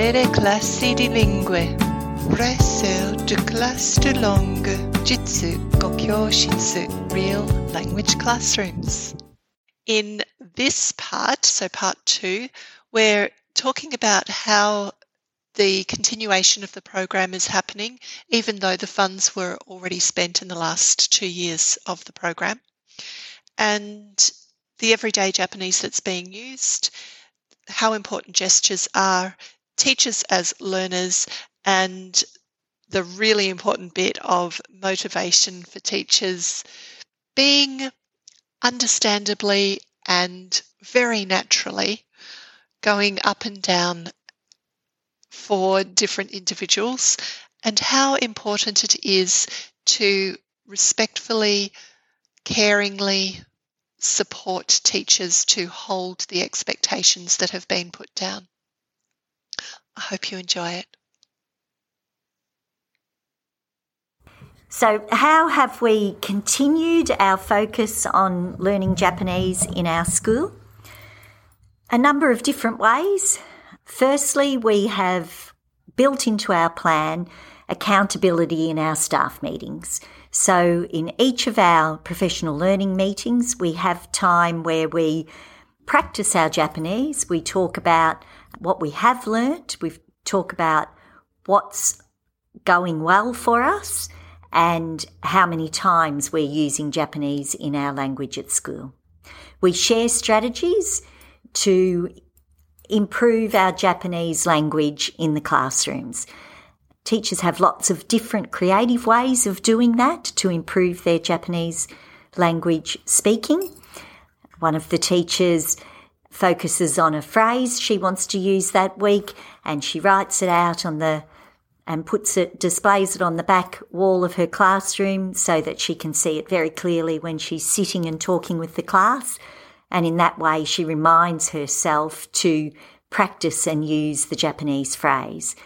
vedere classi di lingue, Research de classe de langue, Jitsu Gokyo Shinsu, Real Language Classrooms. In this part, so part two, we're talking about how the continuation of the program is happening, even though the funds were already spent in the last 2 years of the program, and the everyday Japanese that's being used, how important gestures are, teachers as learners, and the really important bit of motivation for teachers being understandably and very naturally going up and down for different individuals, and how important it is to respectfully, caringly support teachers to hold the expectations that have been put down. I hope you enjoy it. So how have we continued our focus on learning Japanese in our school? A number of different ways. Firstly, we have built into our plan accountability in our staff meetings. So in each of our professional learning meetings, we have time where we practice our Japanese. We talk about what we have learnt. We talk about what's going well for us and how many times we're using Japanese in our language at school. We share strategies to improve our Japanese language in the classrooms. Teachers have lots of different creative ways of doing that to improve their Japanese language speaking. One of the teachers focuses on a phrase she wants to use that week, and she writes it out on the and puts it, displays it on the back wall of her classroom so that she can see it very clearly when she's sitting and talking with the class. And in that way, she reminds herself to practice and use the Japanese phrase.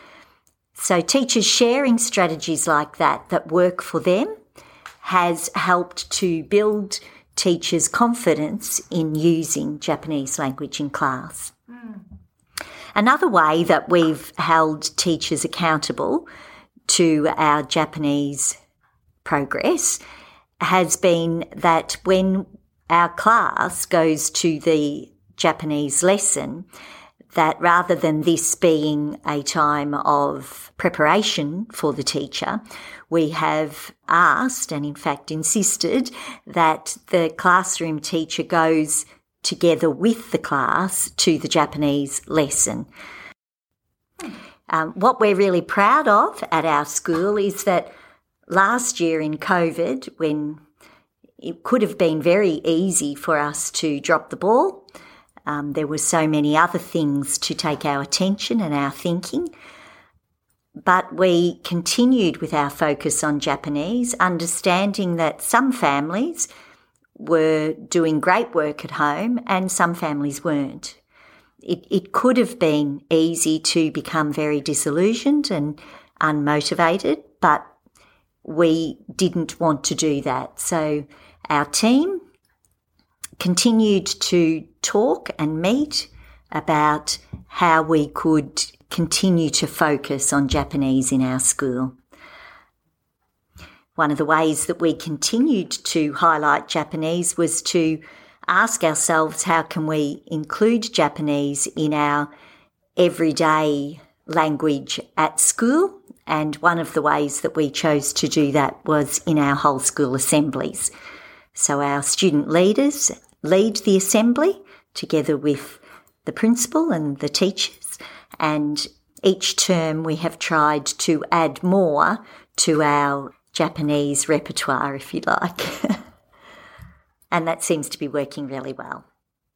So teachers sharing strategies like that that work for them has helped to build teachers' confidence in using Japanese language in class. Mm. Another way that we've held teachers accountable to our Japanese progress has been that when our class goes to the Japanese lesson, that rather than this being a time of preparation for the teacher, we have asked and in fact insisted that the classroom teacher goes together with the class to the Japanese lesson. What we're really proud of at our school is that last year in COVID, when it could have been very easy for us to drop the ball, there were so many other things to take our attention and our thinking, but we continued with our focus on Japanese, understanding that some families were doing great work at home and some families weren't. It could have been easy to become very disillusioned and unmotivated, but we didn't want to do that. So our team continued to talk and meet about how we could continue to focus on Japanese in our school. One of the ways that we continued to highlight Japanese was to ask ourselves, how can we include Japanese in our everyday language at school? And one of the ways that we chose to do that was in our whole school assemblies. So our student leaders lead the assembly together with the principal and the teachers, and each term we have tried to add more to our Japanese repertoire, if you like. And that seems to be working really well.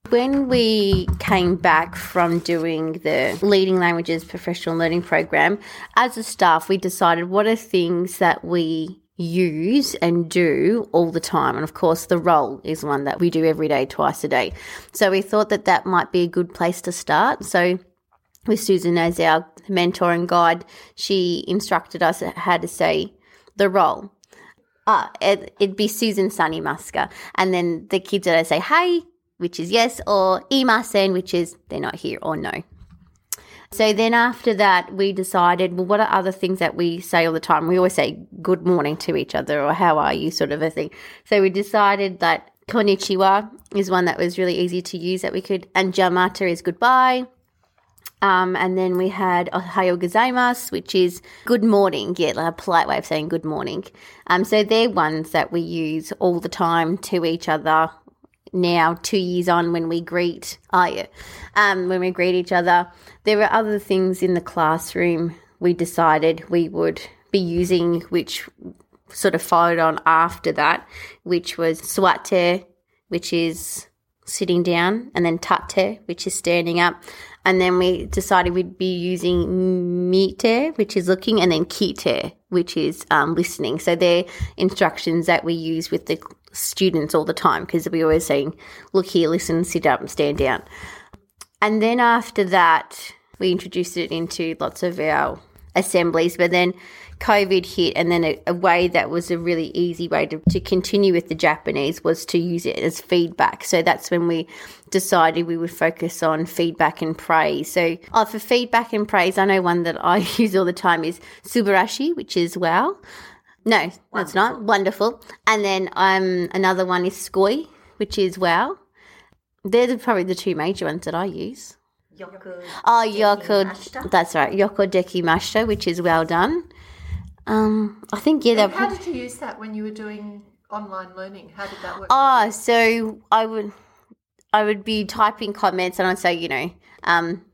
When we came back from doing the Leading Languages Professional Learning Program, as a staff, we decided what are things that we use and do all the time. And of course, the roll is one that we do every day, twice a day. So we thought that that might be a good place to start. So with Susan as our mentor and guide, she instructed us how to say the roll. It'd be Susan Sunny Musker. And then the kids would say, hey, which is yes, or imasen, which is they're not here or no. So then after that, we decided, well, what are other things that we say all the time? We always say good morning to each other or how are you sort of a thing. So we decided that konnichiwa is one that was really easy to use that we could, and jamata is goodbye. And then we had ohayo gozaimasu, which is good morning, like a polite way of saying good morning. So they're ones that we use all the time to each other now, 2 years on, when we greet when we greet each other. There were other things in the classroom we decided we would be using, which sort of followed on after that, which was suate, which is sitting down, and then tate, which is standing up. And then we decided we'd be using mite, which is looking, and then kite, which is listening. So they're instructions that we use with the students all the time, because we're always saying, look here, listen, sit up, stand down. And then after that, we introduced it into lots of our assemblies, but then COVID hit, and then a way that was a really easy way to continue with the Japanese was to use it as feedback. So that's when we decided we would focus on feedback and praise. So for feedback and praise, I know one that I use all the time is subarashi, which is wow. No, wonderful. That's not. Wonderful. And then another one is skoi, which is wow. They're probably the two major ones that I use. Yoku. Oh, yoku. That's right. Yoku dekimashita, which is well done. I think, yeah. And how did you use that when you were doing online learning? How did that work? Oh, so I would be typing comments, and I'd say,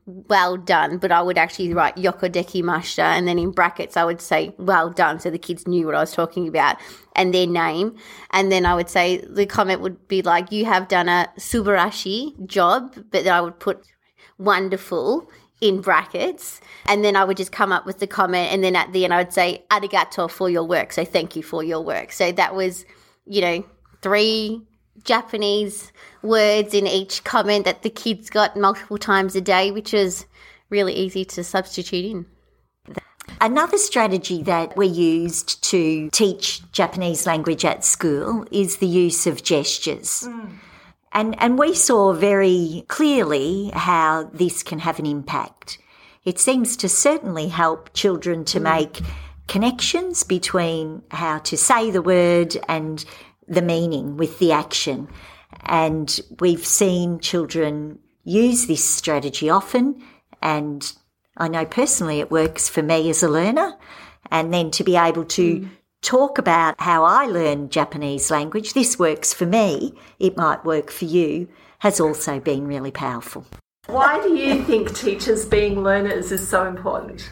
well done, but I would actually write yoku dekimashita, and then in brackets I would say well done, so the kids knew what I was talking about and their name. And then I would say the comment would be like, you have done a subarashi job, but then I would put wonderful in brackets, and then I would just come up with the comment, and then at the end I would say arigato for your work, so thank you for your work. So that was 3 Japanese words in each comment that the kids got multiple times a day, which was really easy to substitute in. Another strategy that we used to teach Japanese language at school is the use of gestures. And we saw very clearly how this can have an impact. It seems to certainly help children to make connections between how to say the word and the meaning with the action. And we've seen children use this strategy often, and I know personally it works for me as a learner. And then to be able to talk about how I learned Japanese language, this works for me, it might work for you, has also been really powerful. Why do you think teachers being learners is so important?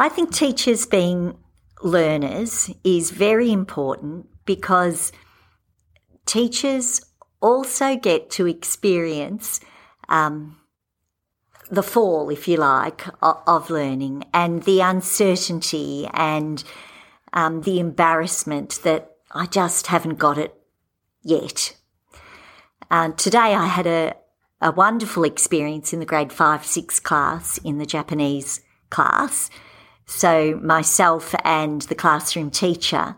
I think teachers being learners is very important because teachers also get to experience the fall, if you like, of learning, and the uncertainty and the embarrassment that I just haven't got it yet. Today I had a wonderful experience in the grade 5-6 class, in the Japanese class. So myself and the classroom teacher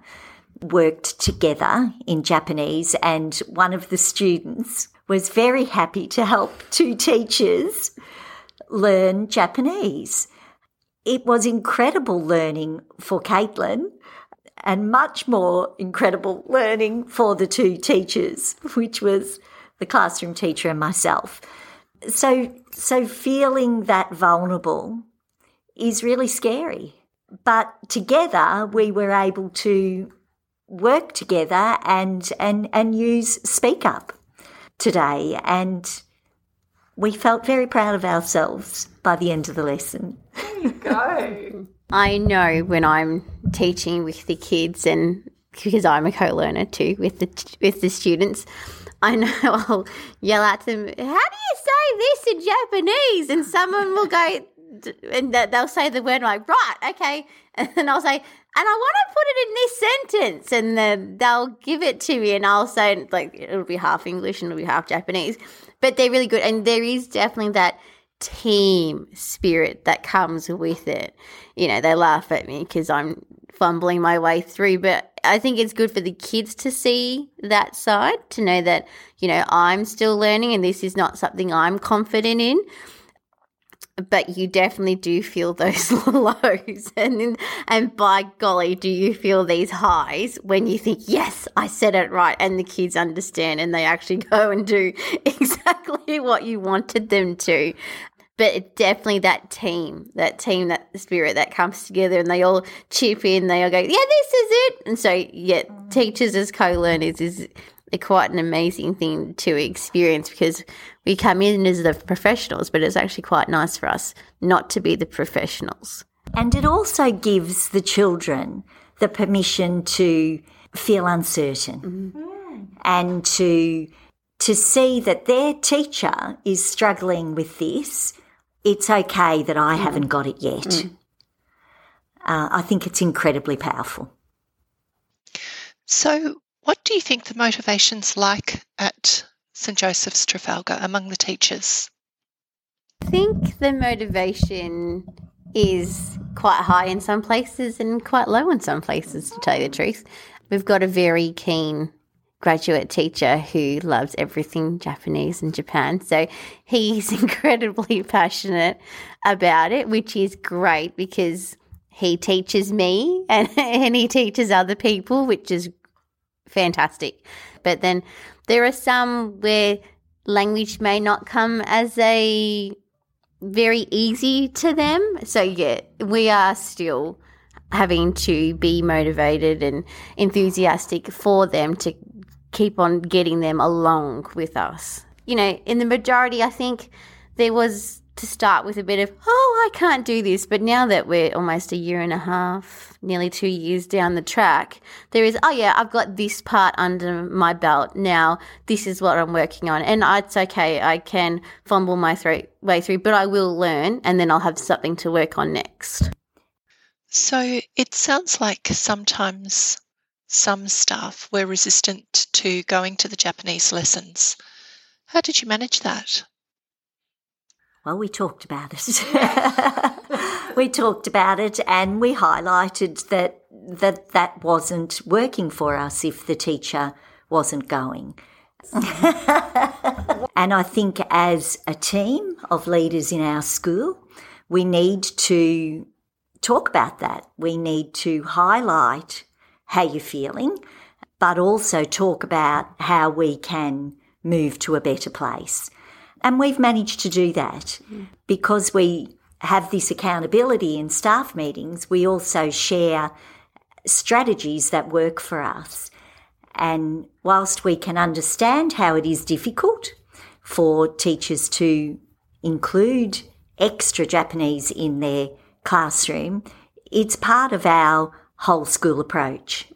worked together in Japanese, and one of the students was very happy to help two teachers learn Japanese. It was incredible learning for Caitlin and much more incredible learning for the two teachers, which was the classroom teacher and myself. So feeling that vulnerable is really scary. But together we were able to work together and use Speak Up today, and we felt very proud of ourselves by the end of the lesson. There you go. I know when I'm teaching with the kids, and because I'm a co-learner too with the students, I know I'll yell at them, how do you say this in Japanese? And someone will go, and they'll say the word, like, right, okay. And then I'll say, and I want to put it in this sentence, and then they'll give it to me, and I'll say, like, it'll be half English and it'll be half Japanese. But they're really good, and there is definitely that team spirit that comes with it. They laugh at me because I'm fumbling my way through, but I think it's good for the kids to see that side, to know that, I'm still learning and this is not something I'm confident in. But you definitely do feel those lows, and by golly, do you feel these highs when you think, yes, I said it right, and the kids understand and they actually go and do exactly what you wanted them to. But it's definitely that team, that spirit that comes together, and they all chip in, they all go, yeah, this is it. And so, yeah, teachers as co-learners is quite an amazing thing to experience, because we come in as the professionals, but it's actually quite nice for us not to be the professionals. And it also gives the children the permission to feel uncertain, mm-hmm. and to see that their teacher is struggling with this. It's okay that I haven't got it yet. Mm-hmm. I think it's incredibly powerful. So what do you think the motivation's like at St. Joseph's Trafalgar among the teachers? I think the motivation is quite high in some places and quite low in some places, to tell you the truth. We've got a very keen graduate teacher who loves everything Japanese and Japan, so he's incredibly passionate about it, which is great because he teaches me and he teaches other people, which is fantastic. But then there are some where language may not come as a very easy to them. So, yeah, we are still having to be motivated and enthusiastic for them to keep on getting them along with us. You know, in the majority, I think there was to start with a bit of, oh, I can't do this. But now that we're almost a year and a half, nearly 2 years down the track, there is, oh, yeah, I've got this part under my belt now. This is what I'm working on. And it's okay, I can fumble my way through, but I will learn, and then I'll have something to work on next. So it sounds like sometimes some staff were resistant to going to the Japanese lessons. How did you manage that? Well, we talked about it. We talked about it, and we highlighted that wasn't working for us if the teacher wasn't going. And I think as a team of leaders in our school, we need to talk about that. We need to highlight how you're feeling, but also talk about how we can move to a better place. And we've managed to do that because we have this accountability in staff meetings. We also share strategies that work for us. And whilst we can understand how it is difficult for teachers to include extra Japanese in their classroom, it's part of our whole school approach.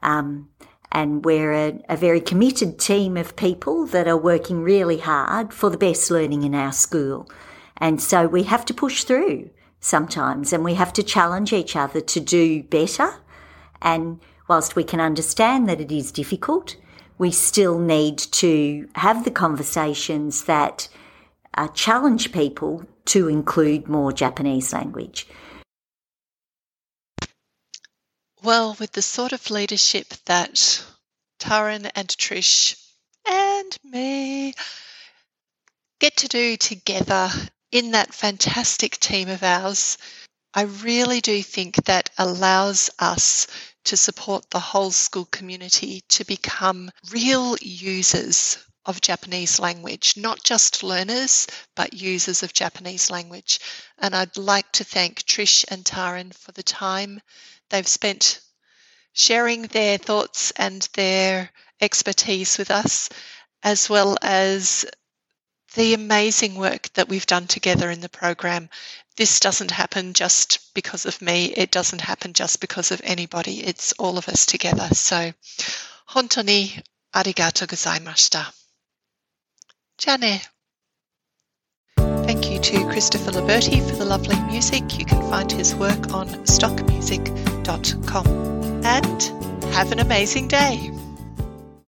And we're a very committed team of people that are working really hard for the best learning in our school. And so we have to push through sometimes, and we have to challenge each other to do better. And whilst we can understand that it is difficult, we still need to have the conversations that challenge people to include more Japanese language. Well, with the sort of leadership that Taryn and Trish and me get to do together in that fantastic team of ours, I really do think that allows us to support the whole school community to become real users of Japanese language, not just learners, but users of Japanese language. And I'd like to thank Trish and Taryn for the time they've spent sharing their thoughts and their expertise with us, as well as the amazing work that we've done together in the program. This doesn't happen just because of me. It doesn't happen just because of anybody. It's all of us together. So, hontoni arigatou gozaimashita. Jane. Thank you to Christopher Liberti for the lovely music. You can find his work on StockMusic.com. And have an amazing day.